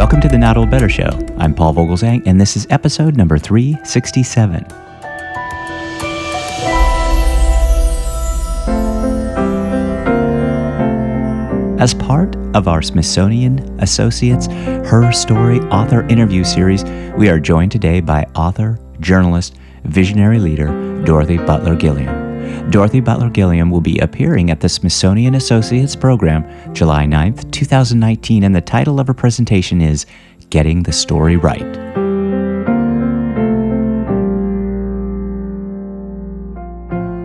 Welcome to The Not Old Better Show. I'm Paul Vogelzang, and this is episode number 367. As part of our Smithsonian Associates Her Story Author Interview Series, we are joined today by author, journalist, visionary leader, Dorothy Butler Gilliam. Dorothy Butler Gilliam will be appearing at the Smithsonian Associates program July 9th, 2019, and the title of her presentation is Getting the Story Right.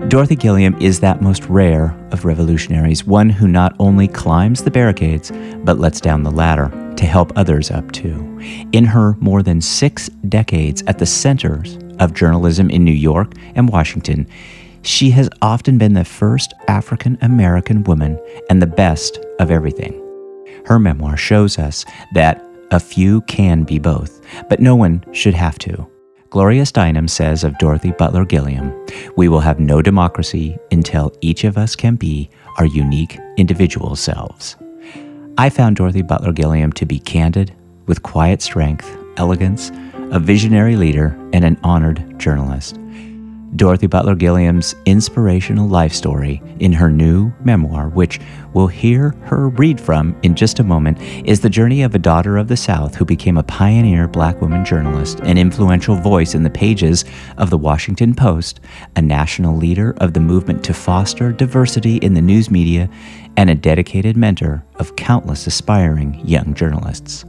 Dorothy Gilliam is that most rare of revolutionaries, one who not only climbs the barricades, but lets down the ladder to help others up too. In her more than 6 decades at the centers of journalism in New York and Washington, she has often been the first African-American woman and the best of everything. Her memoir shows us that a few can be both, but no one should have to. Gloria Steinem says of Dorothy Butler Gilliam, "We will have no democracy until each of us can be our unique individual selves." I found Dorothy Butler Gilliam to be candid, with quiet strength, elegance, a visionary leader, and an honored journalist. Dorothy Butler Gilliam's inspirational life story in her new memoir, which we'll hear her read from in just a moment, is the journey of a daughter of the South who became a pioneer black woman journalist, an influential voice in the pages of the Washington Post, a national leader of the movement to foster diversity in the news media, and a dedicated mentor of countless aspiring young journalists.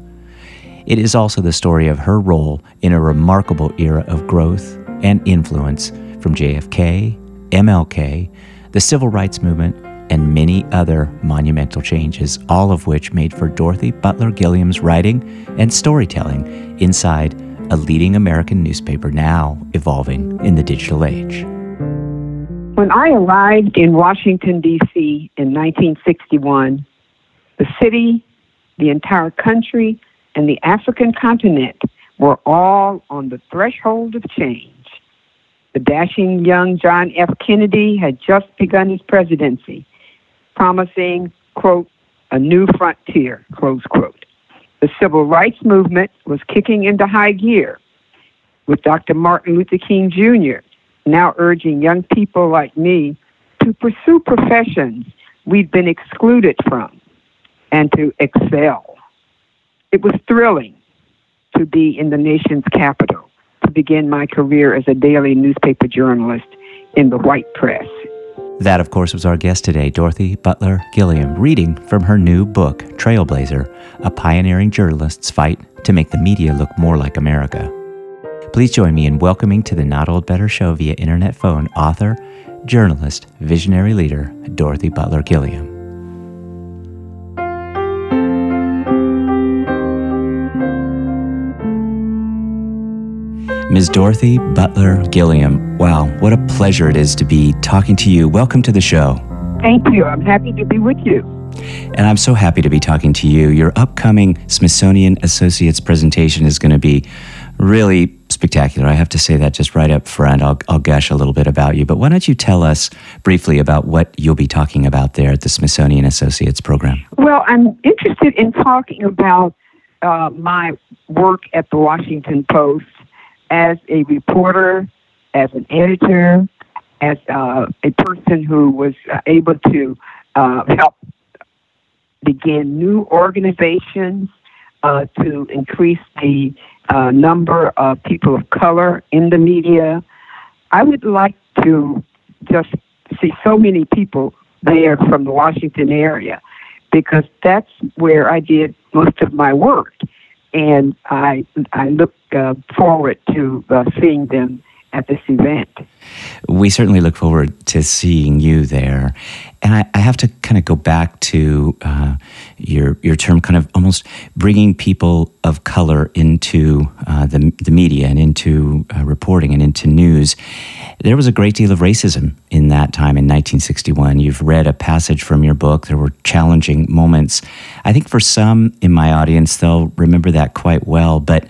It is also the story of her role in a remarkable era of growth and influence from JFK, MLK, the Civil Rights Movement, and many other monumental changes, all of which made for Dorothy Butler Gilliam's writing and storytelling inside a leading American newspaper now evolving in the digital age. When I arrived in Washington, D.C. in 1961, the city, the entire country, and the African continent were all on the threshold of change. The dashing young John F. Kennedy had just begun his presidency, promising, quote, a new frontier, close quote. The civil rights movement was kicking into high gear, with Dr. Martin Luther King Jr. now urging young people like me to pursue professions we'd been excluded from and to excel. It was thrilling to be in the nation's capital, to begin my career as a daily newspaper journalist in the white press. That, of course, was our guest today, Dorothy Butler Gilliam, reading from her new book, Trailblazer, A Pioneering Journalist's Fight to Make the Media Look More Like America. Please join me in welcoming to the Not Old Better Show via internet phone author, journalist, visionary leader, Dorothy Butler Gilliam. Ms. Dorothy Butler Gilliam, wow, what a pleasure it is to be talking to you. Welcome to the show. Thank you. I'm happy to be with you. And I'm so happy to be talking to you. Your upcoming Smithsonian Associates presentation is going to be really spectacular. I have to say that just right up front. I'll gush a little bit about you, but why don't you tell us briefly about what you'll be talking about there at the Smithsonian Associates program? Well, I'm interested in talking about my work at the Washington Post, as a reporter, as an editor, as a person who was able to help begin new organizations to increase the number of people of color in the media. I would like to just see so many people there from the Washington area because that's where I did most of my work. And I look forward to seeing them at this event. We certainly look forward to seeing you there. And I have to kind of go back to your term, kind of almost bringing people of color into the media and into reporting and into news. There was a great deal of racism in that time in 1961. You've read a passage from your book. There were challenging moments. I think for some in my audience, they'll remember that quite well. But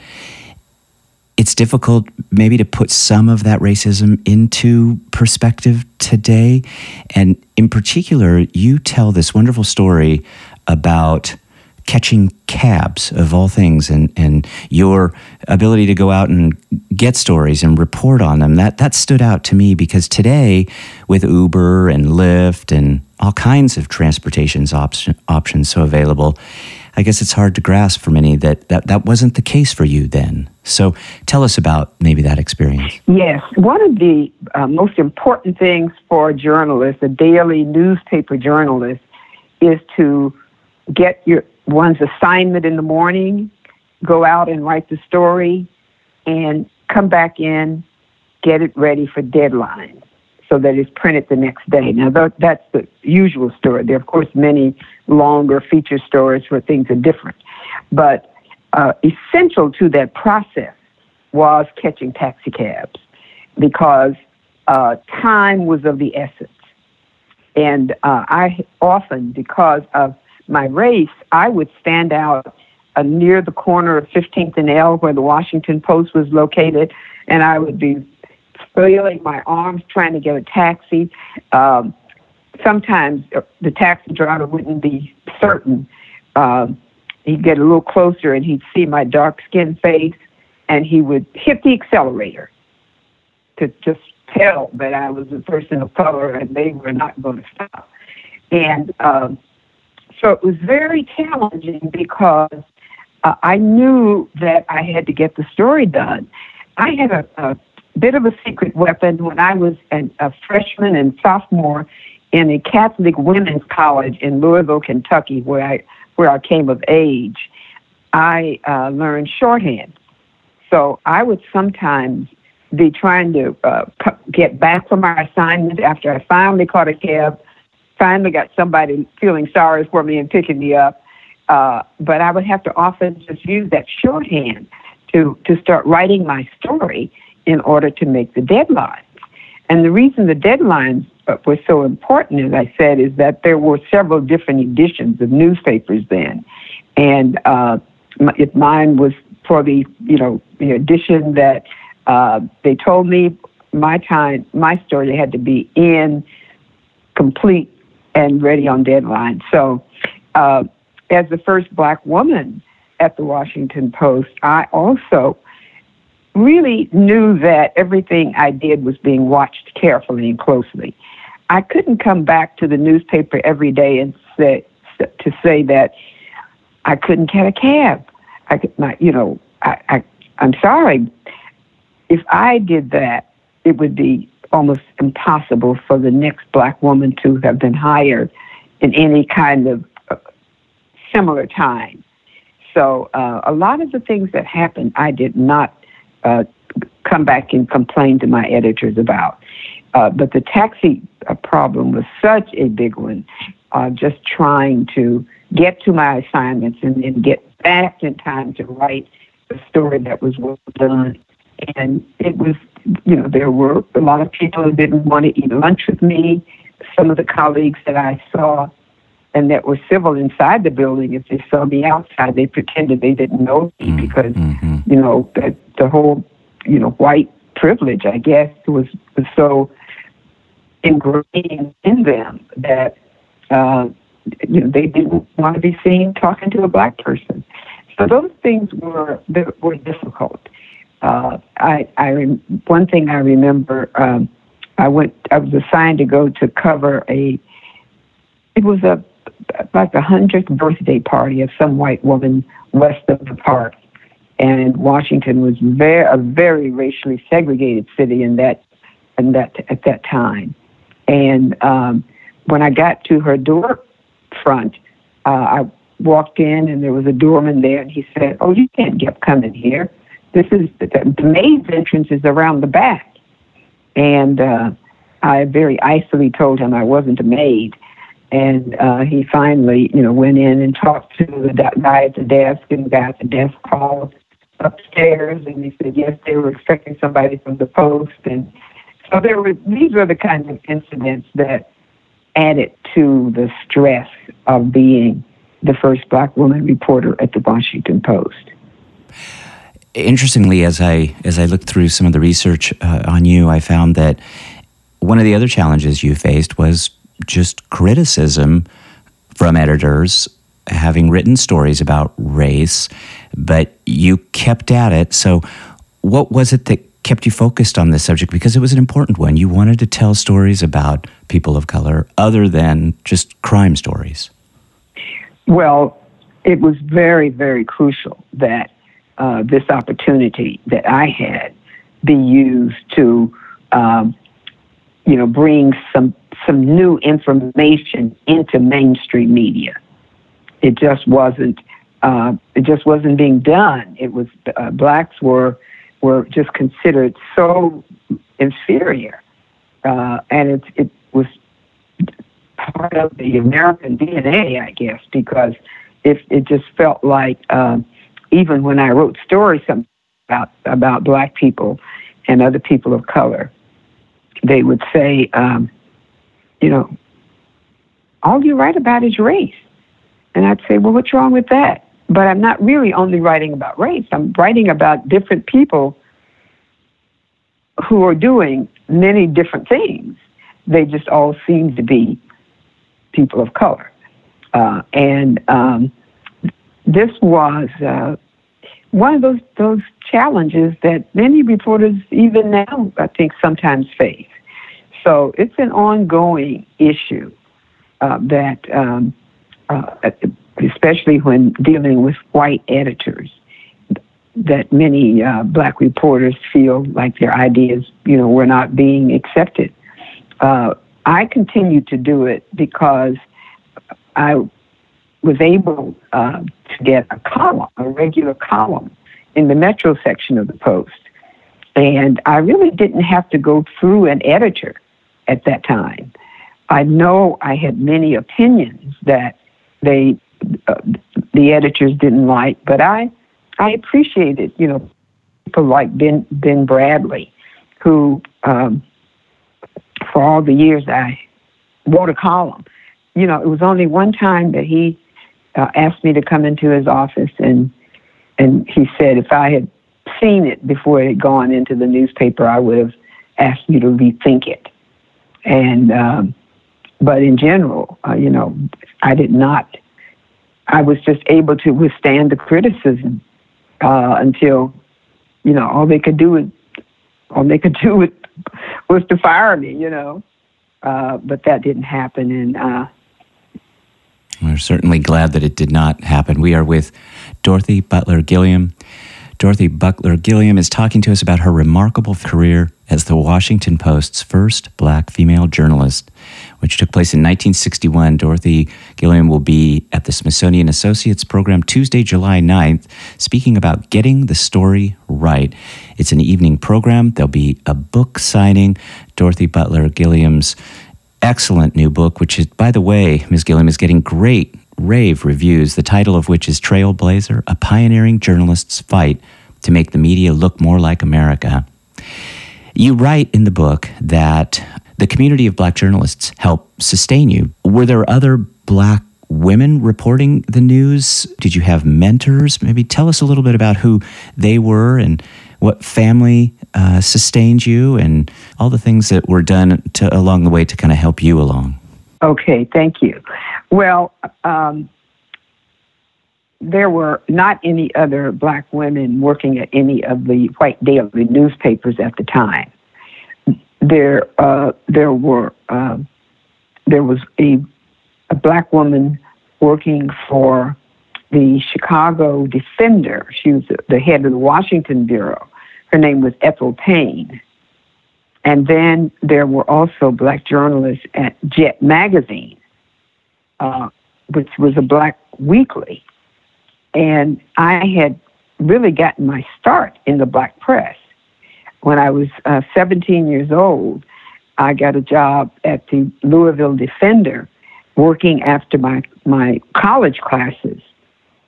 it's difficult maybe to put some of that racism into perspective today. And in particular, you tell this wonderful story about catching cabs of all things, and your ability to go out and get stories and report on them, that stood out to me, because today with Uber and Lyft and all kinds of transportation options so available, I guess it's hard to grasp for many that wasn't the case for you then. So tell us about maybe that experience. Yes. One of the most important things for a journalist, a daily newspaper journalist, is to get one's assignment in the morning, go out and write the story, and come back in, get it ready for deadline so that it's printed the next day. Now, that's the usual story. There are, of course, many longer feature stories where things are different. But essential to that process was catching taxicabs, because time was of the essence. And I often, because of my race, I would stand out near the corner of 15th and L, where the Washington Post was located, and I would be flailing my arms trying to get a taxi. Sometimes the taxi driver wouldn't be certain. He'd get a little closer and he'd see my dark-skinned face, and he would hit the accelerator to just tell that I was a person of color and they were not going to stop. And so it was very challenging, because I knew that I had to get the story done. I had a bit of a secret weapon when I was a freshman and sophomore in a Catholic women's college in Louisville, Kentucky, where I came of age. I learned shorthand. So I would sometimes be trying to get back from our assignment after I finally caught a cab, finally got somebody feeling sorry for me and picking me up. But I would have to often just use that shorthand to start writing my story in order to make the deadlines. And the reason the deadlines were so important, as I said, is that there were several different editions of newspapers then. And if mine was for the edition that they told me my story had to be in, complete, and ready on deadline. So as the first black woman at the Washington Post, I also really knew that everything I did was being watched carefully and closely. I couldn't come back to the newspaper every day and say that I couldn't get a cab. I could not, I'm sorry. If I did that, it would be almost impossible for the next black woman to have been hired in any kind of similar time. So a lot of the things that happened, I did not come back and complain to my editors about. But the taxi problem was such a big one, just trying to get to my assignments and then get back in time to write the story that was well done. And it was, there were a lot of people who didn't want to eat lunch with me. Some of the colleagues that I saw and that were civil inside the building, if they saw me outside, they pretended they didn't know me because, that the whole, white privilege, I guess, was so ingrained in them that, they didn't want to be seen talking to a black person. So those things were difficult. One thing I remember, I was assigned to go to cover it was like the 100th birthday party of some white woman west of the park. And Washington was a very racially segregated city at that time. And, when I got to her door front, I walked in and there was a doorman there, and he said, "Oh, you can't get coming here. This is the maid's entrance is around the back." And I very icily told him I wasn't a maid. And he finally, went in and talked to the guy at the desk, and the guy at the desk called upstairs, and he said, yes, they were expecting somebody from the Post. And so these were the kinds of incidents that added to the stress of being the first black woman reporter at the Washington Post. Interestingly, as I looked through some of the research on you, I found that one of the other challenges you faced was just criticism from editors having written stories about race, but you kept at it. So what was it that kept you focused on this subject? Because it was an important one. You wanted to tell stories about people of color other than just crime stories. Well, it was very, very crucial that this opportunity that I had be used to, bring some new information into mainstream media. It just wasn't being done. It was blacks were just considered so inferior, and it was part of the American DNA, I guess, because it just felt like even when I wrote stories about black people and other people of color, they would say, all you write about is race. And I'd say, well, what's wrong with that? But I'm not really only writing about race. I'm writing about different people who are doing many different things. They just all seem to be people of color. This was one of those challenges that many reporters even now, I think, sometimes face. So it's an ongoing issue that... especially when dealing with white editors, that many black reporters feel like their ideas, were not being accepted. I continued to do it because I was able to get a regular column in the Metro section of the Post. And I really didn't have to go through an editor at that time. I know I had many opinions that the editors didn't like, but I appreciated, people like Ben Bradley, who for all the years I wrote a column. It was only one time that he asked me to come into his office, and he said if I had seen it before it had gone into the newspaper, I would have asked you to rethink it. And but in general, I did not. I was just able to withstand the criticism until, all they could do was to fire me. But that didn't happen. And we're certainly glad that it did not happen. We are with Dorothy Butler Gilliam. Dorothy Butler Gilliam is talking to us about her remarkable career as the Washington Post's first black female journalist, which took place in 1961. Dorothy Gilliam will be at the Smithsonian Associates program Tuesday, July 9th, speaking about Getting the Story Right. It's an evening program. There'll be a book signing. Dorothy Butler Gilliam's excellent new book, which is, by the way, Ms. Gilliam, is getting great rave reviews, the title of which is Trailblazer, A Pioneering Journalist's Fight to Make the Media Look More Like America. You write in the book that the community of black journalists helped sustain you. Were there other black women reporting the news? Did you have mentors? Maybe tell us a little bit about who they were and what family sustained you and all the things that were done along the way to kind of help you along. Okay, thank you. Well, there were not any other black women working at any of the white daily newspapers at the time. There was a black woman working for the Chicago Defender. She was the head of the Washington Bureau. Her name was Ethel Payne. And then there were also black journalists at Jet Magazine, which was a black weekly. And I had really gotten my start in the black press. When I was 17 years old, I got a job at the Louisville Defender working after my college classes.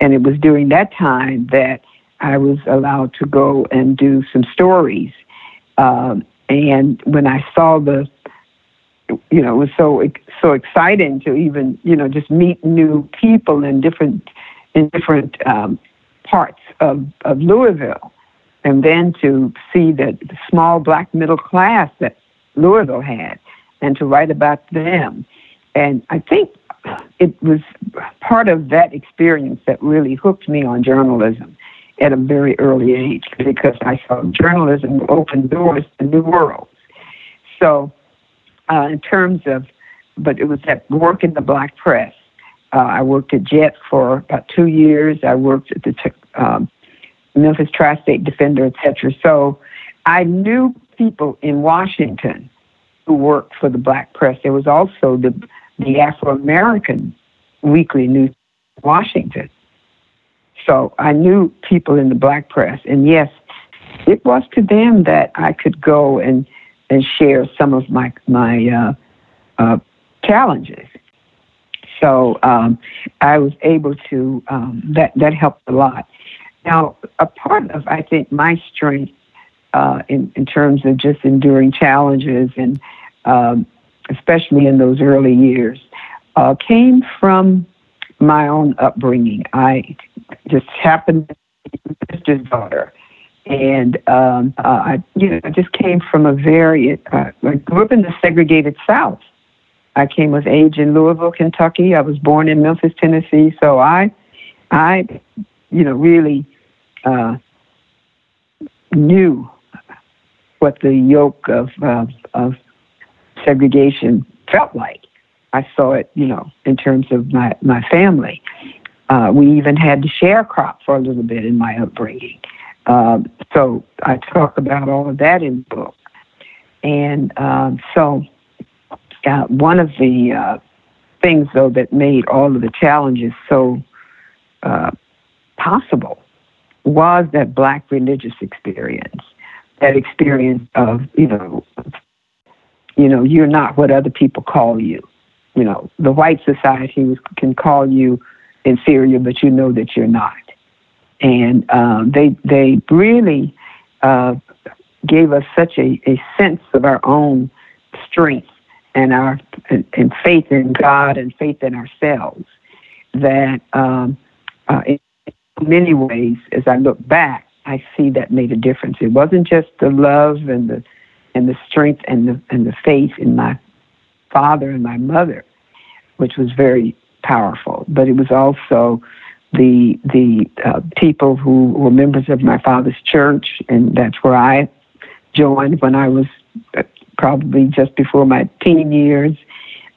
And it was during that time that I was allowed to go and do some stories. And when I saw it was so exciting to even, just meet new people in different parts of Louisville. And then to see that small black middle class that Louisville had and to write about them. And I think it was part of that experience that really hooked me on journalism at a very early age, because I saw journalism open doors to new worlds. So in terms of, but it was that work in the black press. I worked at Jet for about 2 years. I worked at the Memphis Tri-State Defender, et cetera. So I knew people in Washington who worked for the black press. There was also the Afro-American Weekly News in Washington. So I knew people in the black press. And yes, it was to them that I could go and share some of my challenges. So I was able to, that helped a lot. Now, a part of, I think, my strength in terms of just enduring challenges, and especially in those early years, came from my own upbringing. I just happened to be my sister's daughter. And I just came from I grew up in the segregated South. I came of age in Louisville, Kentucky. I was born in Memphis, Tennessee. So I really knew what the yoke of segregation felt like. I saw it, in terms of my family. We even had to sharecrop for a little bit in my upbringing. So I talk about all of that in the book. And one of the things, though, that made all of the challenges so possible was that black religious experience, that experience of, you're not what other people call you. The white society can call you inferior, but you know that you're not. And they really gave us such a sense of our own strength and our faith in God and faith in ourselves that in many ways, as I look back, I see that made a difference. It wasn't just the love and the strength and the faith in my father and my mother, which was very powerful, but it was also the people who were members of my father's church, and that's where I joined when I was probably just before my teen years,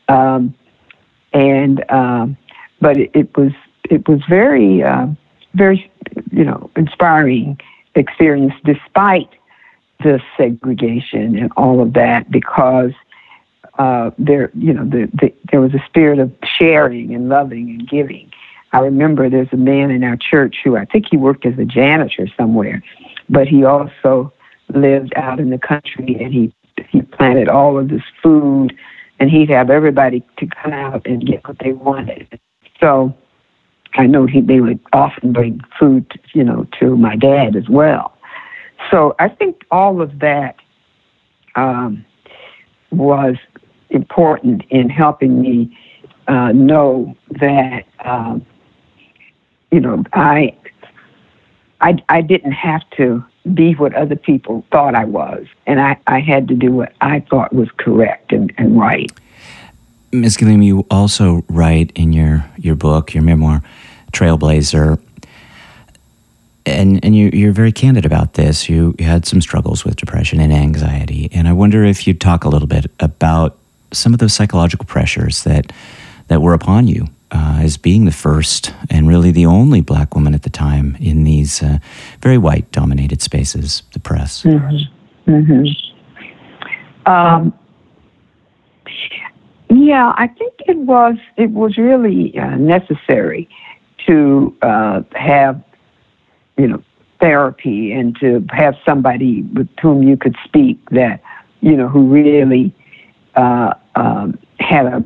but it was very very inspiring experience despite the segregation and all of that, because there was a spirit of sharing and loving and giving. I remember there's a man in our church who I think he worked as a janitor somewhere, but he also lived out in the country, and he planted all of this food, and he'd have everybody to come out and get what they wanted. So I know they would often bring food, to my dad as well. So I think all of that was important in helping me know that I didn't have to be what other people thought I was, and I had to do what I thought was correct and right. Ms. Gilliam, you also write in your book, your memoir, Trailblazer, and you're very candid about this. You had some struggles with depression and anxiety, and I wonder if you'd talk a little bit about some of those psychological pressures that were upon you as being the first and really the only black woman at the time in these very white-dominated spaces, the press. Mm-hmm. Mm-hmm. Yeah, I think it was really necessary to have therapy and to have somebody with whom you could speak that who really had a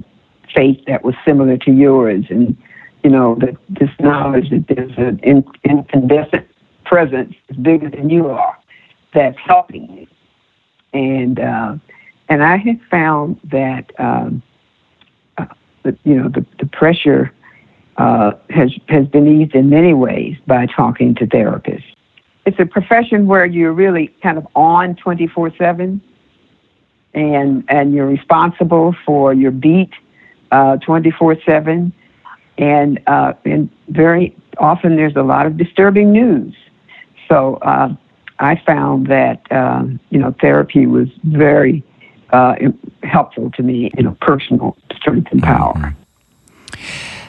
faith that was similar to yours, and that this knowledge that there's an incandescent presence is bigger than you are that's helping you. And I had found that the pressure has been eased in many ways by talking to therapists. It's a profession where you're really kind of on 24/7. And you're responsible for your beat, 24/7, and very often there's a lot of disturbing news. So I found that therapy was very helpful to me in a personal strength and power.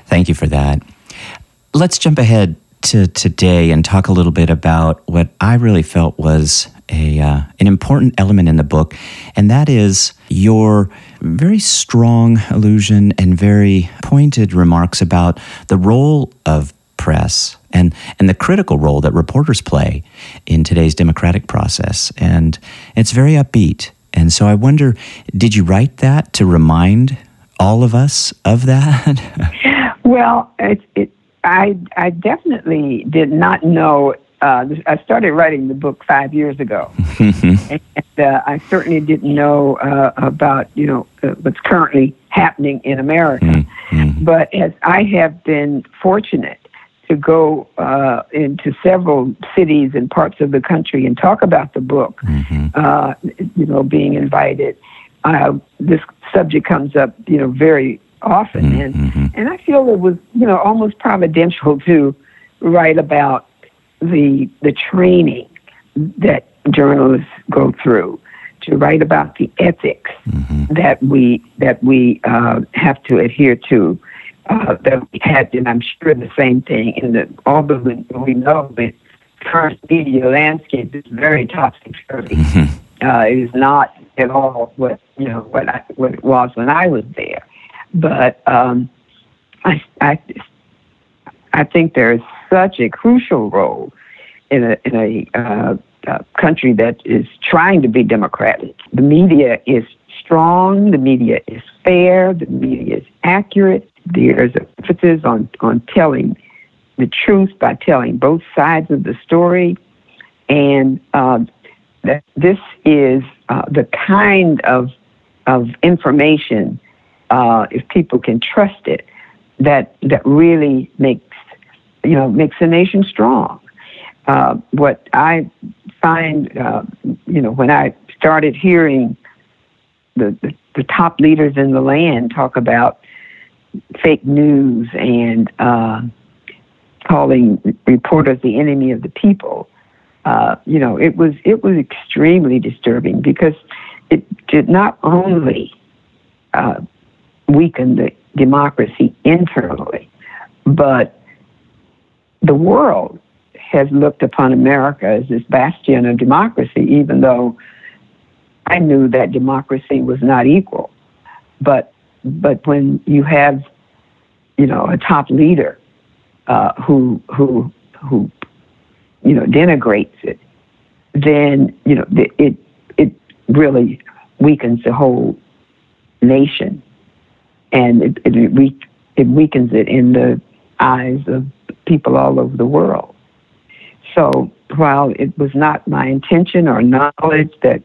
Thank you for that. Let's jump ahead to today and talk a little bit about what I really felt was an important element in the book, and that is your very strong allusion and very pointed remarks about the role of press and the critical role that reporters play in today's democratic process. And it's very upbeat. And so I wonder, did you write that to remind all of us of that? Well, I definitely did not know. I started writing the book 5 years ago, and I certainly didn't know about what's currently happening in America. Mm-hmm. But as I have been fortunate to go into several cities and parts of the country and talk about the book, mm-hmm. Being invited, this subject comes up, very often, mm-hmm. and I feel it was, almost providential to write about the training that journalists go through, to write about the ethics mm-hmm. that we have to adhere to, that we had, and I'm sure the same thing in although we know the current media landscape is very topsy-turvy. Mm-hmm. It is not at all what it was when I was there, but I think there is such a crucial role in a country that is trying to be democratic. The media is strong. The media is fair. The media is accurate. There's an emphasis on telling the truth by telling both sides of the story, and that this is the kind of information, if people can trust it, that really makes a nation strong. What I find, when I started hearing the top leaders in the land talk about fake news and calling reporters the enemy of the people, it was extremely disturbing, because it did not only weaken the democracy internally, but the world has looked upon America as this bastion of democracy, even though I knew that democracy was not equal. But when you have, a top leader who denigrates it, then it really weakens the whole nation, and it weakens it in the eyes of people all over the world. So while it was not my intention or knowledge that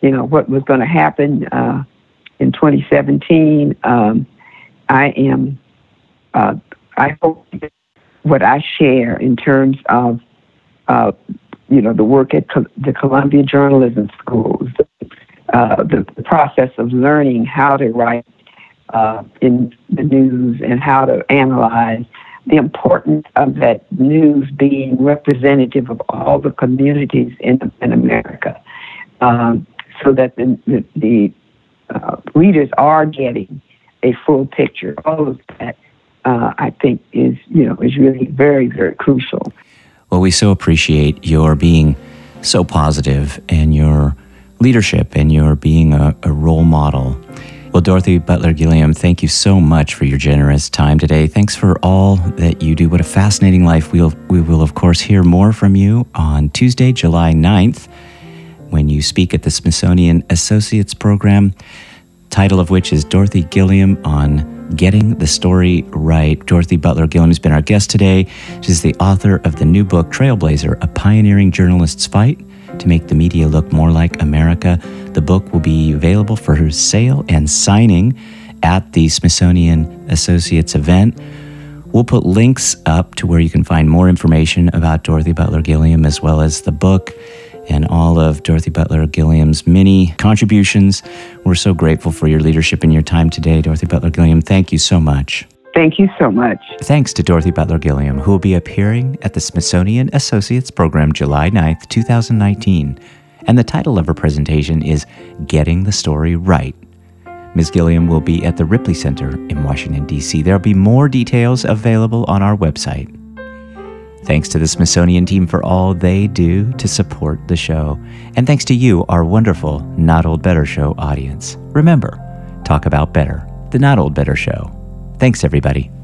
what was going to happen in 2017, I hope that what I share in terms of the work at the Columbia Journalism Schools, the process of learning how to write in the news and how to analyze, the importance of that news being representative of all the communities in America, so that the readers are getting a full picture. All of that, I think, is really very, very crucial. Well, we so appreciate your being so positive and your leadership and your being a role model. Well, Dorothy Butler Gilliam, thank you so much for your generous time today. Thanks for all that you do. What a fascinating life. We will, of course, hear more from you on Tuesday, July 9th, when you speak at the Smithsonian Associates program, title of which is Dorothy Gilliam on Getting the Story Right. Dorothy Butler Gilliam has been our guest today. She's the author of the new book, Trailblazer, A Pioneering Journalist's Fight to Make the Media Look More Like America. The book will be available for sale and signing at the Smithsonian Associates event. We'll put links up to where you can find more information about Dorothy Butler Gilliam, as well as the book and all of Dorothy Butler Gilliam's many contributions. We're so grateful for your leadership and your time today, Dorothy Butler Gilliam. Thank you so much. Thank you so much. Thanks to Dorothy Butler Gilliam, who will be appearing at the Smithsonian Associates program July 9th, 2019. And the title of her presentation is Getting the Story Right. Ms. Gilliam will be at the Ripley Center in Washington, D.C. There'll be more details available on our website. Thanks to the Smithsonian team for all they do to support the show. And thanks to you, our wonderful Not Old Better Show audience. Remember, talk about better. The Not Old Better Show. Thanks, everybody.